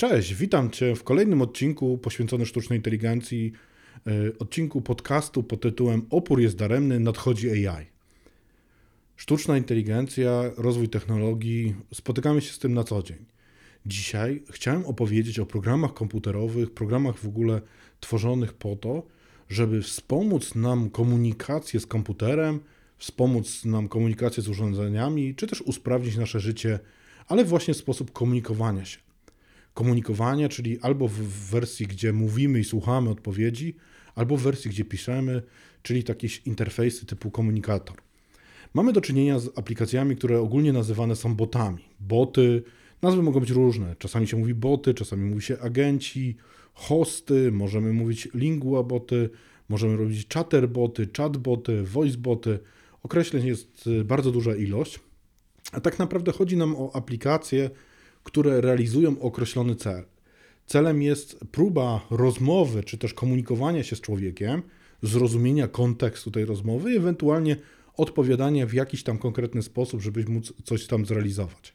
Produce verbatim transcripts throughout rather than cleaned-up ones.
Cześć, witam Cię w kolejnym odcinku poświęconym sztucznej inteligencji, odcinku podcastu pod tytułem Opór jest daremny, nadchodzi A I. Sztuczna inteligencja, rozwój technologii, spotykamy się z tym na co dzień. Dzisiaj chciałem opowiedzieć o programach komputerowych, programach w ogóle tworzonych po to, żeby wspomóc nam komunikację z komputerem, wspomóc nam komunikację z urządzeniami, czy też usprawnić nasze życie, ale właśnie sposób komunikowania się. Komunikowania, czyli albo w wersji, gdzie mówimy i słuchamy odpowiedzi, albo w wersji, gdzie piszemy, czyli takie interfejsy typu komunikator. Mamy do czynienia z aplikacjami, które ogólnie nazywane są botami. Boty, nazwy mogą być różne. Czasami się mówi boty, czasami mówi się agenci, hosty, możemy mówić lingua boty, możemy robić chatterboty, chatboty, voiceboty. Określeń jest bardzo duża ilość. A tak naprawdę chodzi nam o aplikacje, które realizują określony cel. Celem jest próba rozmowy, czy też komunikowania się z człowiekiem, zrozumienia kontekstu tej rozmowy i ewentualnie odpowiadania w jakiś tam konkretny sposób, żeby móc coś tam zrealizować.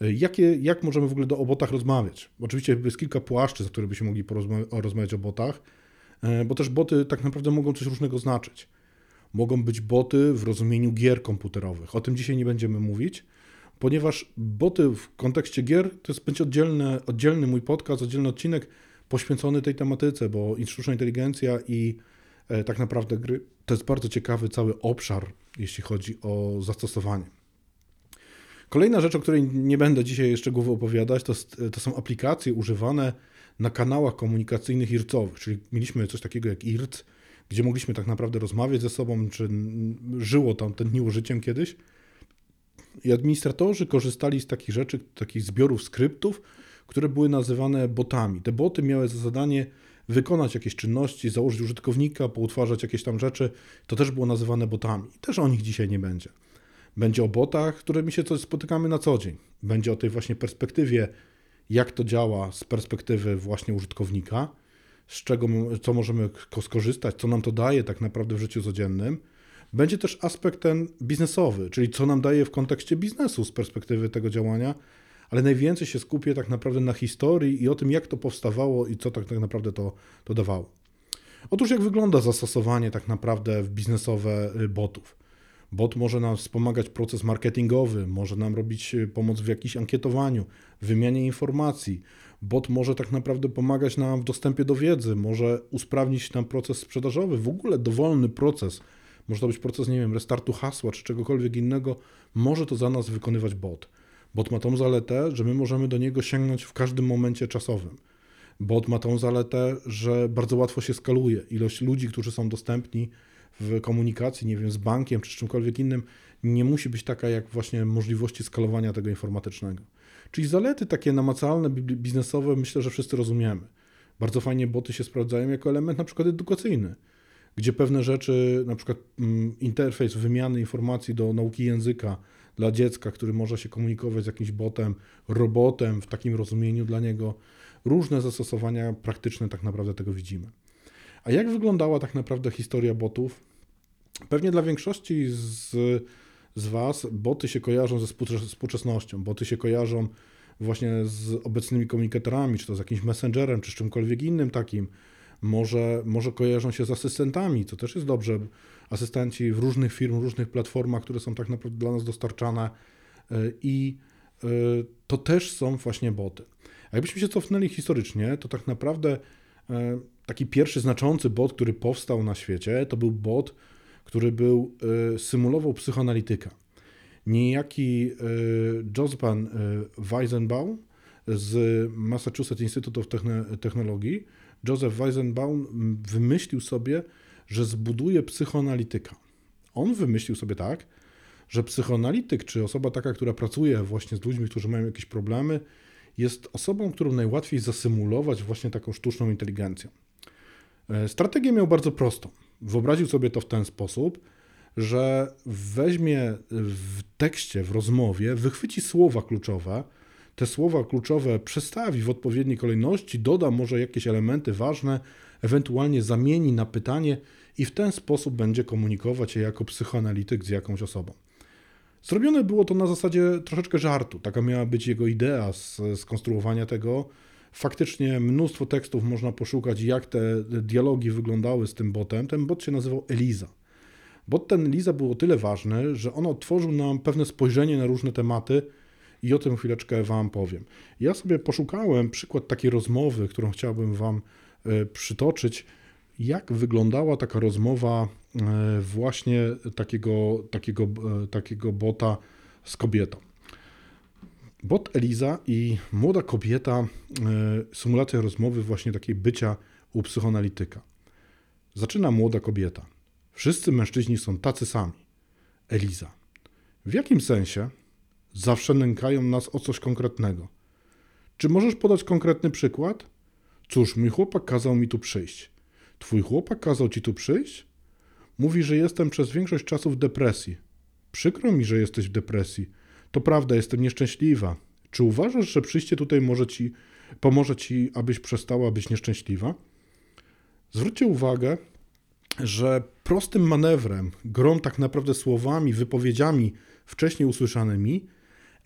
Jakie, jak możemy w ogóle do, o botach rozmawiać? Oczywiście jest kilka płaszczyzn, które byśmy mogli porozma- rozmawiać o botach, bo też boty tak naprawdę mogą coś różnego znaczyć. Mogą być boty w rozumieniu gier komputerowych. O tym dzisiaj nie będziemy mówić, ponieważ boty w kontekście gier to jest, będzie oddzielny, oddzielny mój podcast, oddzielny odcinek poświęcony tej tematyce, bo sztuczna inteligencja i e, tak naprawdę gry to jest bardzo ciekawy cały obszar, jeśli chodzi o zastosowanie. Kolejna rzecz, o której nie będę dzisiaj szczegółowo opowiadać, to, to są aplikacje używane na kanałach komunikacyjnych ircowych, czyli mieliśmy coś takiego jak irc, gdzie mogliśmy tak naprawdę rozmawiać ze sobą, czy żyło tam tętniło życiem kiedyś. I administratorzy korzystali z takich rzeczy, takich zbiorów skryptów, które były nazywane botami. Te boty miały za zadanie wykonać jakieś czynności, założyć użytkownika, poutwarzać jakieś tam rzeczy. To też było nazywane botami. Też o nich dzisiaj nie będzie. Będzie o botach, którymi się coś spotykamy na co dzień. Będzie o tej właśnie perspektywie, jak to działa z perspektywy właśnie użytkownika, z czego, co możemy skorzystać, co nam to daje tak naprawdę w życiu codziennym. Będzie też aspekt ten biznesowy, czyli co nam daje w kontekście biznesu z perspektywy tego działania, ale najwięcej się skupię tak naprawdę na historii i o tym, jak to powstawało i co tak naprawdę to, to dawało. Otóż jak wygląda zastosowanie tak naprawdę w biznesowe botów? Bot może nam wspomagać proces marketingowy, może nam robić pomoc w jakimś ankietowaniu, wymianie informacji. Bot może tak naprawdę pomagać nam w dostępie do wiedzy, może usprawnić nam proces sprzedażowy, w ogóle dowolny proces. Może to być proces, nie wiem, restartu hasła czy czegokolwiek innego. Może to za nas wykonywać bot. Bot ma tą zaletę, że my możemy do niego sięgnąć w każdym momencie czasowym. Bot ma tą zaletę, że bardzo łatwo się skaluje. Ilość ludzi, którzy są dostępni w komunikacji, nie wiem, z bankiem czy z czymkolwiek innym, nie musi być taka jak właśnie możliwości skalowania tego informatycznego. Czyli zalety takie namacalne, biznesowe, myślę, że wszyscy rozumiemy. Bardzo fajnie boty się sprawdzają jako element na przykład edukacyjny, gdzie pewne rzeczy, na przykład interfejs wymiany informacji do nauki języka dla dziecka, który może się komunikować z jakimś botem, robotem w takim rozumieniu dla niego. Różne zastosowania praktyczne tak naprawdę tego widzimy. A jak wyglądała tak naprawdę historia botów? Pewnie dla większości z, z Was boty się kojarzą ze współczesnością, boty się kojarzą właśnie z obecnymi komunikatorami, czy to z jakimś messengerem, czy z czymkolwiek innym takim. Może, może kojarzą się z asystentami, co też jest dobrze. Asystenci w różnych firm, różnych platformach, które są tak naprawdę dla nas dostarczane i to też są właśnie boty. A jakbyśmy się cofnęli historycznie, to tak naprawdę taki pierwszy znaczący bot, który powstał na świecie, to był bot, który był, symulował psychoanalityka. Niejaki Joseph Weizenbaum z Massachusetts Institute of Technology Joseph Weizenbaum wymyślił sobie, że zbuduje psychoanalityka. On wymyślił sobie tak, że psychoanalityk, czy osoba taka, która pracuje właśnie z ludźmi, którzy mają jakieś problemy, jest osobą, którą najłatwiej zasymulować właśnie taką sztuczną inteligencją. Strategię miał bardzo prostą. Wyobraził sobie to w ten sposób, że weźmie w tekście, w rozmowie, wychwyci słowa kluczowe, te słowa kluczowe przestawi w odpowiedniej kolejności, doda może jakieś elementy ważne, ewentualnie zamieni na pytanie i w ten sposób będzie komunikować się jako psychoanalityk z jakąś osobą. Zrobione było to na zasadzie troszeczkę żartu. Taka miała być jego idea z skonstruowania tego. Faktycznie mnóstwo tekstów można poszukać, jak te dialogi wyglądały z tym botem. Ten bot się nazywał Eliza. Bot ten Eliza był o tyle ważny, że on otworzył nam pewne spojrzenie na różne tematy i o tym chwileczkę Wam powiem. Ja sobie poszukałem przykład takiej rozmowy, którą chciałbym Wam przytoczyć, jak wyglądała taka rozmowa właśnie takiego, takiego, takiego bota z kobietą. Bot Eliza i młoda kobieta, symulacja rozmowy właśnie takiej bycia u psychoanalityka. Zaczyna młoda kobieta. Wszyscy mężczyźni są tacy sami. Eliza. W jakim sensie? Zawsze nękają nas o coś konkretnego. Czy możesz podać konkretny przykład? Cóż, mój chłopak kazał mi tu przyjść. Twój chłopak kazał ci tu przyjść? Mówi, że jestem przez większość czasu w depresji. Przykro mi, że jesteś w depresji. To prawda, jestem nieszczęśliwa. Czy uważasz, że przyjście tutaj może ci, pomoże ci, abyś przestała być nieszczęśliwa? Zwróćcie uwagę, że prostym manewrem, grą tak naprawdę słowami, wypowiedziami wcześniej usłyszanymi,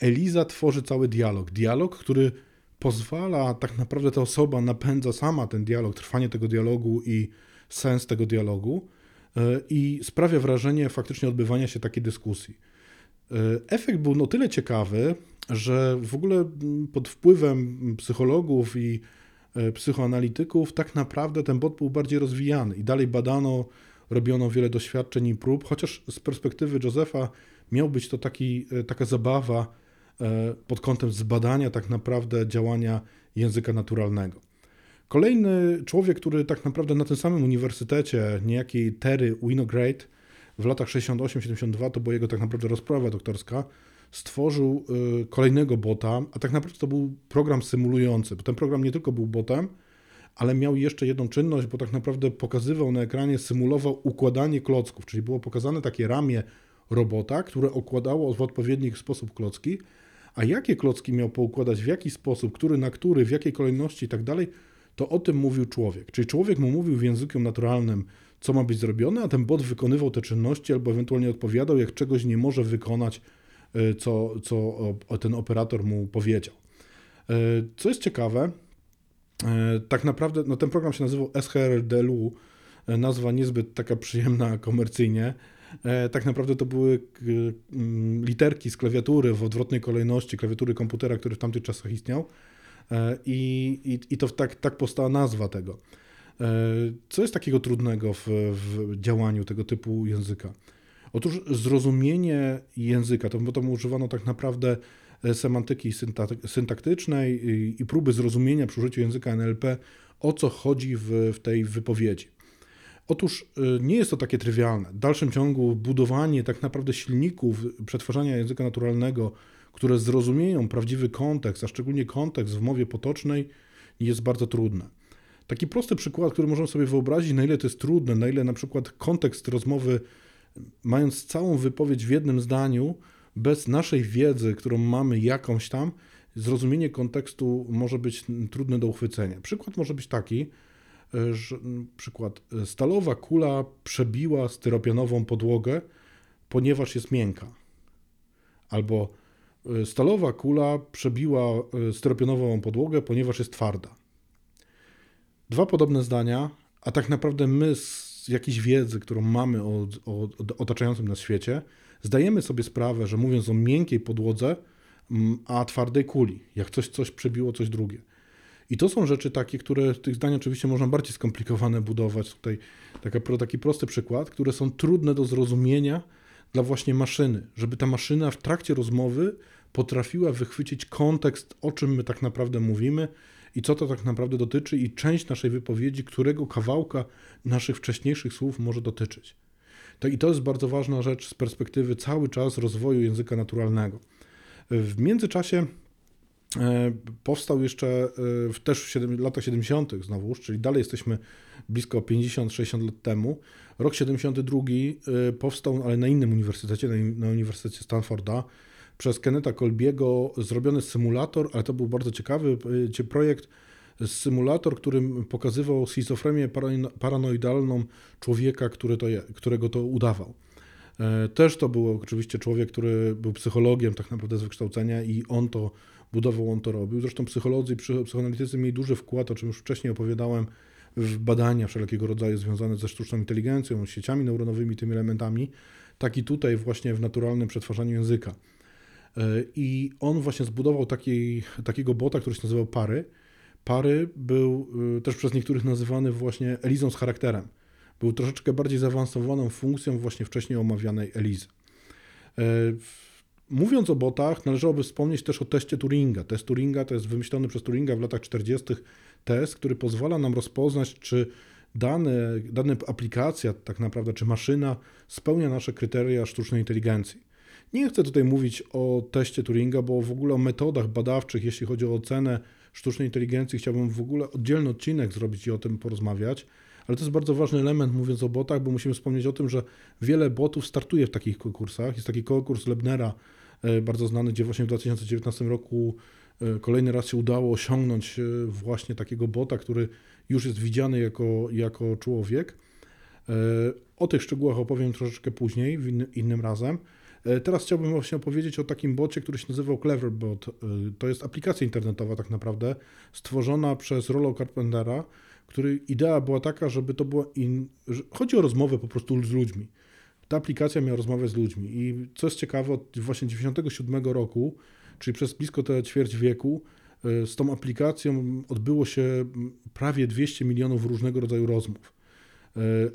Eliza tworzy cały dialog. Dialog, który pozwala, tak naprawdę ta osoba napędza sama ten dialog, trwanie tego dialogu i sens tego dialogu i sprawia wrażenie faktycznie odbywania się takiej dyskusji. Efekt był o tyle ciekawy, że w ogóle pod wpływem psychologów i psychoanalityków tak naprawdę ten bot był bardziej rozwijany i dalej badano, robiono wiele doświadczeń i prób, chociaż z perspektywy Josepha miał być to taki, taka zabawa pod kątem zbadania tak naprawdę działania języka naturalnego. Kolejny człowiek, który tak naprawdę na tym samym uniwersytecie, niejaki Terry Winograd, w latach sześćdziesiąt osiem siedemdziesiąt dwa, to była jego tak naprawdę rozprawa doktorska, stworzył kolejnego bota, a tak naprawdę to był program symulujący, bo ten program nie tylko był botem, ale miał jeszcze jedną czynność, bo tak naprawdę pokazywał na ekranie, symulował układanie klocków, czyli było pokazane takie ramię robota, które okładało w odpowiedni sposób klocki, a jakie klocki miał poukładać, w jaki sposób, który na który, w jakiej kolejności i tak dalej, to o tym mówił człowiek. Czyli człowiek mu mówił w języku naturalnym, co ma być zrobione, a ten bot wykonywał te czynności albo ewentualnie odpowiadał, jak czegoś nie może wykonać, co, co ten operator mu powiedział. Co jest ciekawe, tak naprawdę no ten program się nazywał S H R D L U, nazwa niezbyt taka przyjemna komercyjnie. Tak naprawdę to były literki z klawiatury w odwrotnej kolejności, klawiatury komputera, który w tamtych czasach istniał i, i, i to tak, tak powstała nazwa tego. Co jest takiego trudnego w, w działaniu tego typu języka? Otóż zrozumienie języka, to, bo tam używano tak naprawdę semantyki syntaktycznej i, i próby zrozumienia przy użyciu języka N L P, o co chodzi w, w tej wypowiedzi. Otóż nie jest to takie trywialne. W dalszym ciągu budowanie tak naprawdę silników przetwarzania języka naturalnego, które zrozumieją prawdziwy kontekst, a szczególnie kontekst w mowie potocznej, jest bardzo trudne. Taki prosty przykład, który możemy sobie wyobrazić, na ile to jest trudne, na ile na przykład kontekst rozmowy, mając całą wypowiedź w jednym zdaniu, bez naszej wiedzy, którą mamy jakąś tam, zrozumienie kontekstu może być trudne do uchwycenia. Przykład może być taki, że przykład stalowa kula przebiła styropianową podłogę, ponieważ jest miękka. Albo stalowa kula przebiła styropianową podłogę, ponieważ jest twarda. Dwa podobne zdania, a tak naprawdę my z jakiejś wiedzy, którą mamy o, o otaczającym nas świecie, zdajemy sobie sprawę, że mówiąc o miękkiej podłodze, a twardej kuli, jak coś coś przebiło, coś drugie. I to są rzeczy takie, które tych zdań oczywiście można bardziej skomplikowane budować. Tutaj taka, taki prosty przykład, które są trudne do zrozumienia dla właśnie maszyny, żeby ta maszyna w trakcie rozmowy potrafiła wychwycić kontekst, o czym my tak naprawdę mówimy, i co to tak naprawdę dotyczy i część naszej wypowiedzi, którego kawałka naszych wcześniejszych słów może dotyczyć. To i to jest bardzo ważna rzecz z perspektywy cały czas rozwoju języka naturalnego. W międzyczasie powstał jeszcze w też w latach siedemdziesiątych znowuż, czyli dalej jesteśmy blisko pięćdziesiąt sześćdziesiąt lat temu. Rok siedemdziesiąty drugi powstał, ale na innym uniwersytecie, na Uniwersytecie Stanforda, przez Kennetha Colbiego zrobiony symulator, ale to był bardzo ciekawy projekt, symulator, którym pokazywał schizofrenię paranoidalną człowieka, który to je, którego to udawał. Też to był oczywiście człowiek, który był psychologiem tak naprawdę z wykształcenia i on to budował, on to robił. Zresztą psycholodzy i psychoanalitycy mieli duży wkład, o czym już wcześniej opowiadałem, w badania wszelkiego rodzaju związane ze sztuczną inteligencją, sieciami neuronowymi, tymi elementami, tak i tutaj właśnie w naturalnym przetwarzaniu języka. I on właśnie zbudował taki, takiego bota, który się nazywał Pary. Pary był też przez niektórych nazywany właśnie Elizą z charakterem. Był troszeczkę bardziej zaawansowaną funkcją właśnie wcześniej omawianej Elizy. Mówiąc o botach, należałoby wspomnieć też o teście Turinga. Test Turinga to jest wymyślony przez Turinga w latach czterdziestych test, który pozwala nam rozpoznać, czy dane, dana aplikacja tak naprawdę, czy maszyna spełnia nasze kryteria sztucznej inteligencji. Nie chcę tutaj mówić o teście Turinga, bo w ogóle o metodach badawczych, jeśli chodzi o ocenę sztucznej inteligencji, chciałbym w ogóle oddzielny odcinek zrobić i o tym porozmawiać. Ale to jest bardzo ważny element, mówiąc o botach, bo musimy wspomnieć o tym, że wiele botów startuje w takich konkursach. Jest taki konkurs Lebnera, bardzo znany, gdzie właśnie w dwa tysiące dziewiętnastym roku kolejny raz się udało osiągnąć właśnie takiego bota, który już jest widziany jako, jako człowiek. O tych szczegółach opowiem troszeczkę później, innym razem. Teraz chciałbym właśnie opowiedzieć o takim bocie, który się nazywał Cleverbot. To jest aplikacja internetowa tak naprawdę, stworzona przez Rollo Carpentera, który idea była taka, żeby to była... In... Chodzi o rozmowę po prostu z ludźmi. Ta aplikacja miała rozmowę z ludźmi i co jest ciekawe, od właśnie dziewięćdziesiątego siódmego roku, czyli przez blisko te ćwierć wieku, z tą aplikacją odbyło się prawie dwieście milionów różnego rodzaju rozmów.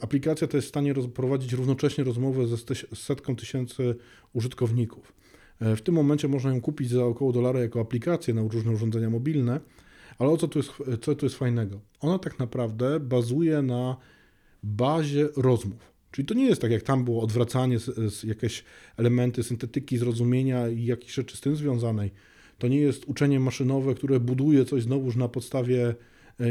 Aplikacja ta jest w stanie prowadzić równocześnie rozmowę ze setką tysięcy użytkowników. W tym momencie można ją kupić za około dolara jako aplikację na różne urządzenia mobilne, ale o co tu jest, co tu jest fajnego? Ona tak naprawdę bazuje na bazie rozmów. Czyli to nie jest tak, jak tam było odwracanie, z, z jakieś elementy syntetyki, zrozumienia i jakichś rzeczy z tym związanej. To nie jest uczenie maszynowe, które buduje coś znowuż na podstawie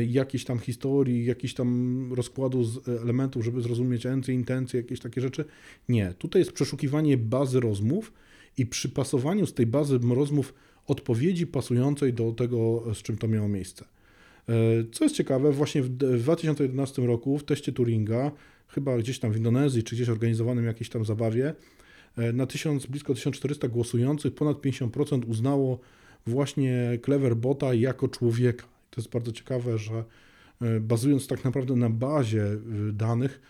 jakiejś tam historii, jakichś tam rozkładu z elementów, żeby zrozumieć encje, intencje, jakieś takie rzeczy. Nie. Tutaj jest przeszukiwanie bazy rozmów i przypasowaniu z tej bazy rozmów odpowiedzi pasującej do tego, z czym to miało miejsce. Co jest ciekawe, właśnie w dwa tysiące jedenastym roku w teście Turinga, chyba gdzieś tam w Indonezji, czy gdzieś organizowanym jakiejś tam zabawie, na tysiąc, blisko tysiąc czterysta głosujących ponad pięćdziesiąt procent uznało właśnie Cleverbota jako człowieka. To jest bardzo ciekawe, że bazując tak naprawdę na bazie danych,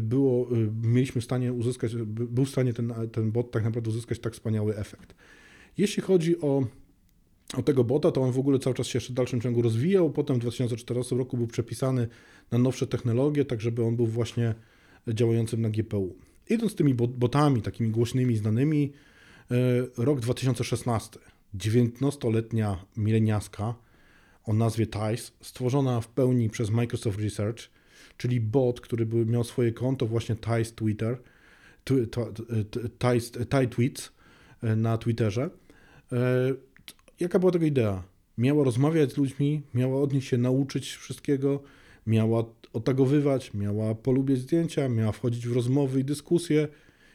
było, mieliśmy w stanie uzyskać, był w stanie ten, ten bot tak naprawdę uzyskać tak wspaniały efekt. Jeśli chodzi o, o tego bota, to on w ogóle cały czas się jeszcze w dalszym ciągu rozwijał. Potem w dwa tysiące czternastym roku był przepisany na nowsze technologie, tak żeby on był właśnie działającym na G P U. Idąc z tymi botami, takimi głośnymi, znanymi, rok dwa tysiące szesnastym. dziewiętnastoletnia mileniaska o nazwie Tay, stworzona w pełni przez Microsoft Research, czyli bot, który miał swoje konto właśnie Tay Twitter, Tay Tweets na Twitterze. Jaka była tego idea? Miała rozmawiać z ludźmi, miała od nich się nauczyć wszystkiego, miała otagowywać, miała polubiać zdjęcia, miała wchodzić w rozmowy i dyskusje.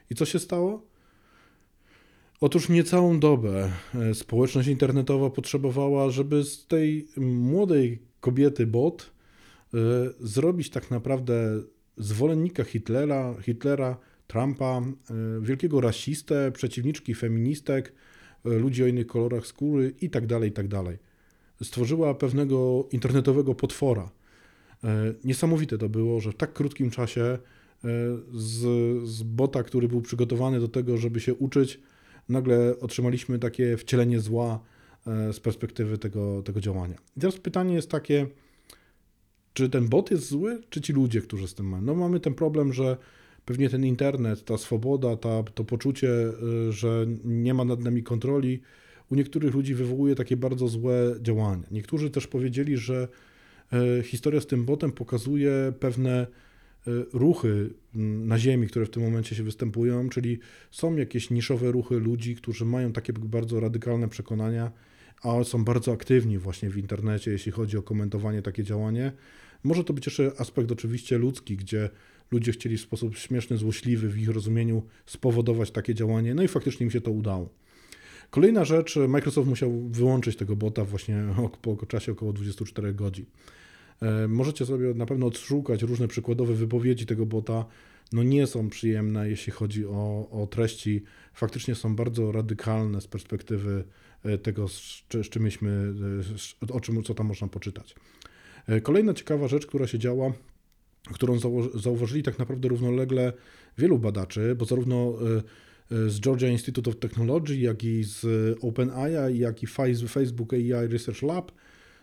I co się stało? Otóż niecałą dobę społeczność internetowa potrzebowała, żeby z tej młodej kobiety bot zrobić tak naprawdę zwolennika Hitlera, Hitlera, Trumpa, wielkiego rasistę, przeciwniczki feministek, ludzi o innych kolorach skóry i tak dalej, i tak dalej. Stworzyła pewnego internetowego potwora. Niesamowite to było, że w tak krótkim czasie z, z bota, który był przygotowany do tego, żeby się uczyć, nagle otrzymaliśmy takie wcielenie zła z perspektywy tego, tego działania. I teraz pytanie jest takie, czy ten bot jest zły, czy ci ludzie, którzy z tym mają? No mamy ten problem, że pewnie ten internet, ta swoboda, ta, to poczucie, że nie ma nad nami kontroli, u niektórych ludzi wywołuje takie bardzo złe działania. Niektórzy też powiedzieli, że historia z tym botem pokazuje pewne ruchy na ziemi, które w tym momencie się występują, czyli są jakieś niszowe ruchy ludzi, którzy mają takie bardzo radykalne przekonania, a są bardzo aktywni właśnie w internecie, jeśli chodzi o komentowanie, takie działanie. Może to być jeszcze aspekt oczywiście ludzki, gdzie ludzie chcieli w sposób śmieszny, złośliwy w ich rozumieniu spowodować takie działanie, no i faktycznie im się to udało. Kolejna rzecz, Microsoft musiał wyłączyć tego bota właśnie po czasie około dwudziestu czterech godzin. Możecie sobie na pewno odszukać różne przykładowe wypowiedzi tego bota no nie są przyjemne, jeśli chodzi o, o treści. Faktycznie są bardzo radykalne z perspektywy tego, z czym myśmy, o czym, co tam można poczytać. Kolejna ciekawa rzecz, która się działa, którą zauważyli tak naprawdę równolegle wielu badaczy, bo zarówno z Georgia Institute of Technology, jak i z OpenAI, jak i Facebook A I Research Lab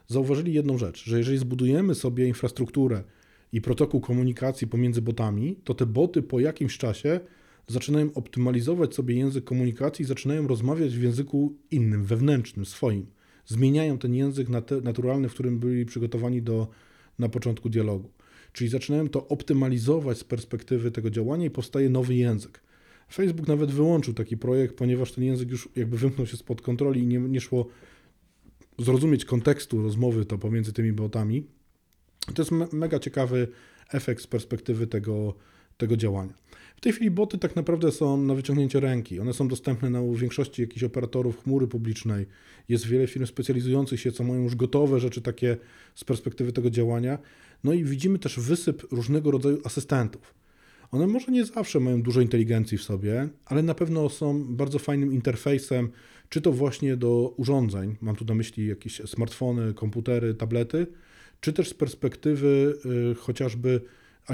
zauważyli jedną rzecz, że jeżeli zbudujemy sobie infrastrukturę i protokół komunikacji pomiędzy botami, to te boty po jakimś czasie zaczynają optymalizować sobie język komunikacji i zaczynają rozmawiać w języku innym, wewnętrznym, swoim. Zmieniają ten język naturalny, w którym byli przygotowani do, na początku dialogu. Czyli zaczynają to optymalizować z perspektywy tego działania i powstaje nowy język. Facebook nawet wyłączył taki projekt, ponieważ ten język już jakby wymknął się spod kontroli i nie, nie szło zrozumieć kontekstu rozmowy to pomiędzy tymi botami. To jest me- mega ciekawy efekt z perspektywy tego, tego działania. W tej chwili boty tak naprawdę są na wyciągnięcie ręki. One są dostępne na większości jakichś operatorów chmury publicznej. Jest wiele firm specjalizujących się, co mają już gotowe rzeczy takie z perspektywy tego działania. No i widzimy też wysyp różnego rodzaju asystentów. One może nie zawsze mają dużo inteligencji w sobie, ale na pewno są bardzo fajnym interfejsem, czy to właśnie do urządzeń, mam tu na myśli jakieś smartfony, komputery, tablety, czy też z perspektywy y, chociażby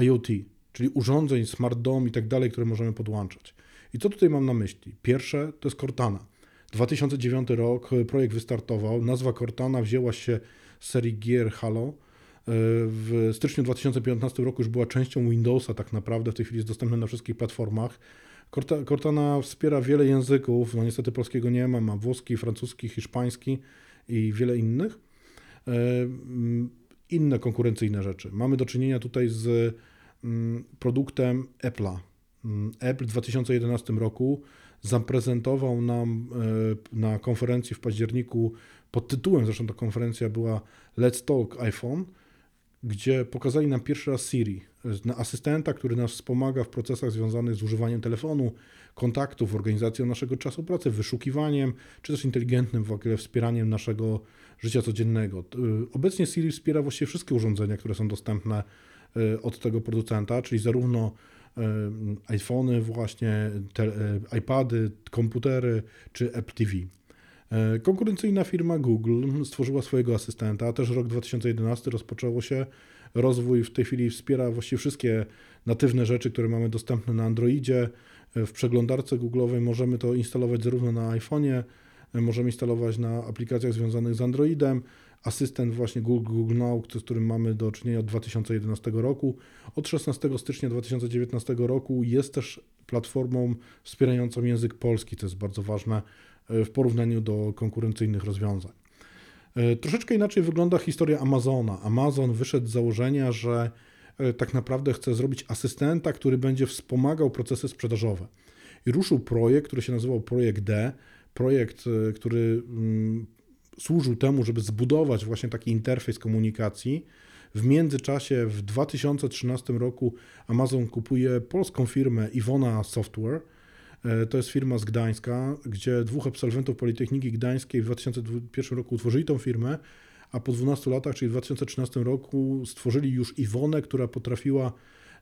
IoT, czyli urządzeń, smart dom i tak dalej, które możemy podłączać. I co tutaj mam na myśli? Pierwsze to jest Cortana. dwa tysiące dziewiąty rok projekt wystartował, nazwa Cortana wzięła się z serii gier Halo. W styczniu dwa tysiące piętnastego roku już była częścią Windowsa tak naprawdę, w tej chwili jest dostępna na wszystkich platformach. Cortana wspiera wiele języków, no niestety polskiego nie ma, ma włoski, francuski, hiszpański i wiele innych. Inne konkurencyjne rzeczy. Mamy do czynienia tutaj z produktem Apple'a. Apple w dwa tysiące jedenastego roku zaprezentował nam na konferencji w październiku, pod tytułem, zresztą ta konferencja była Let's Talk iPhone, gdzie pokazali nam pierwszy raz Siri, asystenta, który nas wspomaga w procesach związanych z używaniem telefonu, kontaktów, organizacją naszego czasu pracy, wyszukiwaniem, czy też inteligentnym w ogóle wspieraniem naszego życia codziennego. Obecnie Siri wspiera właściwie wszystkie urządzenia, które są dostępne od tego producenta, czyli zarówno iPhony właśnie, te, iPady, komputery czy Apple T V. Konkurencyjna firma Google stworzyła swojego asystenta, też rok dwa tysiące jedenasty rozpoczęło się rozwój, w tej chwili wspiera właściwie wszystkie natywne rzeczy, które mamy dostępne na Androidzie, w przeglądarce Google'owej możemy to instalować zarówno na iPhonie, możemy instalować na aplikacjach związanych z Androidem, asystent właśnie Google, Google Now, z którym mamy do czynienia od dwa tysiące jedenastego roku. Od szesnastego stycznia dwa tysiące dziewiętnastego roku jest też platformą wspierającą język polski, to jest bardzo ważne w porównaniu do konkurencyjnych rozwiązań. Troszeczkę inaczej wygląda historia Amazona. Amazon wyszedł z założenia, że tak naprawdę chce zrobić asystenta, który będzie wspomagał procesy sprzedażowe. I ruszył projekt, który się nazywał Projekt D, projekt, który służył temu, żeby zbudować właśnie taki interfejs komunikacji. W międzyczasie w dwa tysiące trzynastego roku Amazon kupuje polską firmę Ivona Software. To jest firma z Gdańska, gdzie dwóch absolwentów Politechniki Gdańskiej w dwa tysiące pierwszym roku utworzyli tą firmę, a po dwunastu latach, czyli w dwa tysiące trzynastego roku stworzyli już Iwonę, która potrafiła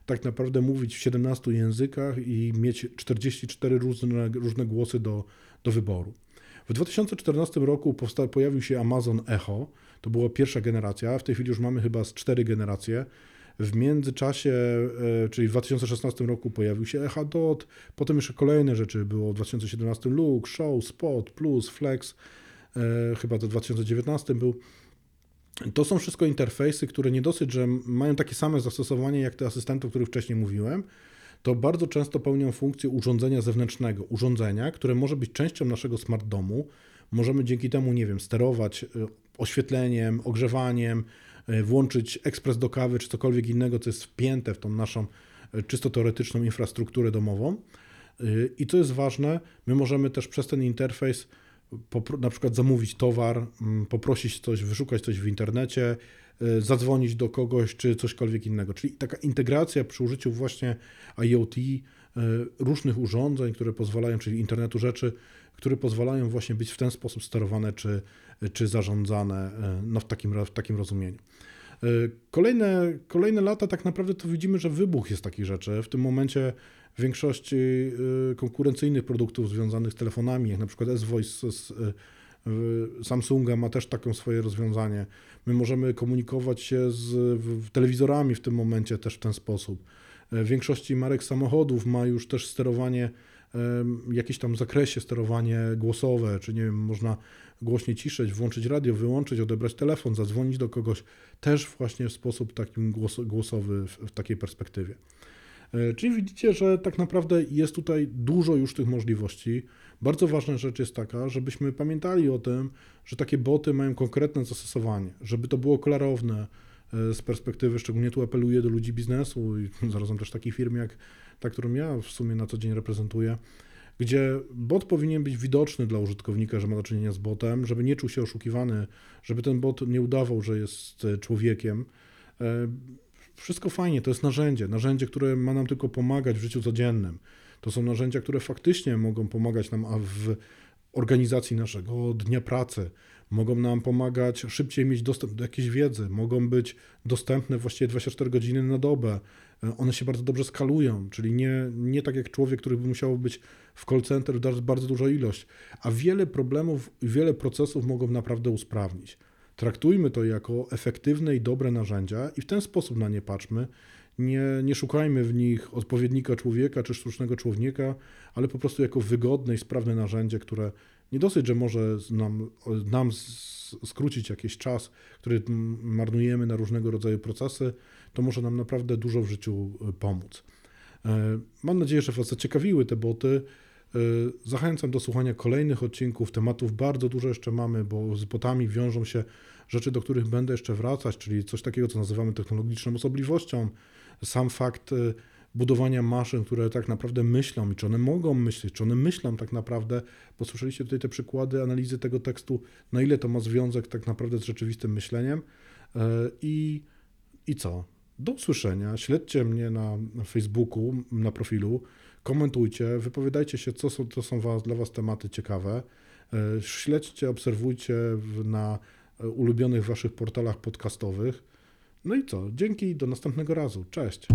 tak naprawdę mówić w siedemnastu językach i mieć czterdzieści cztery różne, różne głosy do, do wyboru. W dwa tysiące czternastego roku powsta- pojawił się Amazon Echo, to była pierwsza generacja, w tej chwili już mamy chyba z cztery generacje. W międzyczasie, czyli w dwa tysiące szesnastego roku pojawił się Echo Dot, potem jeszcze kolejne rzeczy było w dwa tysiące siedemnastego Look, Show, Spot, Plus, Flex, chyba to dwa tysiące dziewiętnasty był. To są wszystko interfejsy, które nie dosyć, że mają takie same zastosowanie jak te asystenty, o których wcześniej mówiłem, to bardzo często pełnią funkcję urządzenia zewnętrznego, urządzenia, które może być częścią naszego smart domu. Możemy dzięki temu, nie wiem, sterować oświetleniem, ogrzewaniem, włączyć ekspres do kawy czy cokolwiek innego, co jest wpięte w tą naszą czysto teoretyczną infrastrukturę domową. I co jest ważne, my możemy też przez ten interfejs na przykład zamówić towar, poprosić coś, wyszukać coś w internecie, zadzwonić do kogoś czy cośkolwiek innego. Czyli taka integracja przy użyciu właśnie IoT, różnych urządzeń, które pozwalają, czyli internetu rzeczy, które pozwalają właśnie być w ten sposób sterowane czy, czy zarządzane no w takim, w takim rozumieniu. Kolejne, kolejne lata tak naprawdę to widzimy, że wybuch jest takich rzeczy. W tym momencie większość konkurencyjnych produktów związanych z telefonami, jak na przykład S-Voice z Samsunga ma też takie swoje rozwiązanie. My możemy komunikować się z telewizorami w tym momencie też w ten sposób. W większości marek samochodów ma już też sterowanie, jakieś tam zakresie sterowanie głosowe, czy nie wiem, można głośniej ciszyć, włączyć radio, wyłączyć, odebrać telefon, zadzwonić do kogoś, też właśnie w sposób takim głos, głosowy w, w takiej perspektywie. Czyli widzicie, że tak naprawdę jest tutaj dużo już tych możliwości. Bardzo ważna rzecz jest taka, żebyśmy pamiętali o tym, że takie boty mają konkretne zastosowanie, żeby to było klarowne z perspektywy, szczególnie tu apeluję do ludzi biznesu i zarazem też takich firm jak ta, którą ja w sumie na co dzień reprezentuję, gdzie bot powinien być widoczny dla użytkownika, że ma do czynienia z botem, żeby nie czuł się oszukiwany, żeby ten bot nie udawał, że jest człowiekiem. Wszystko fajnie, to jest narzędzie, narzędzie, które ma nam tylko pomagać w życiu codziennym. To są narzędzia, które faktycznie mogą pomagać nam w organizacji naszego dnia pracy, mogą nam pomagać szybciej mieć dostęp do jakiejś wiedzy, mogą być dostępne właściwie dwadzieścia cztery godziny na dobę. One się bardzo dobrze skalują, czyli nie, nie tak jak człowiek, który by musiał być w call center, bardzo duża ilość, a wiele problemów, wiele procesów mogą naprawdę usprawnić. Traktujmy to jako efektywne i dobre narzędzia i w ten sposób na nie patrzmy. Nie, nie szukajmy w nich odpowiednika człowieka czy sztucznego człowieka, ale po prostu jako wygodne i sprawne narzędzie, które nie dosyć, że może nam, nam skrócić jakiś czas, który marnujemy na różnego rodzaju procesy, to może nam naprawdę dużo w życiu pomóc. Mam nadzieję, że Was zaciekawiły te boty. Zachęcam do słuchania kolejnych odcinków, tematów bardzo dużo jeszcze mamy, bo z botami wiążą się rzeczy, do których będę jeszcze wracać, czyli coś takiego, co nazywamy technologiczną osobliwością, sam fakt budowania maszyn, które tak naprawdę myślą i czy one mogą myśleć, czy one myślą tak naprawdę, bo słyszeliście tutaj te przykłady analizy tego tekstu, na ile to ma związek tak naprawdę z rzeczywistym myśleniem i, i co? Do usłyszenia, śledźcie mnie na Facebooku, na profilu, komentujcie, wypowiadajcie się, co są, co są was, dla Was tematy ciekawe, śledźcie, obserwujcie na ulubionych Waszych portalach podcastowych. No i co? Dzięki, do następnego razu. Cześć!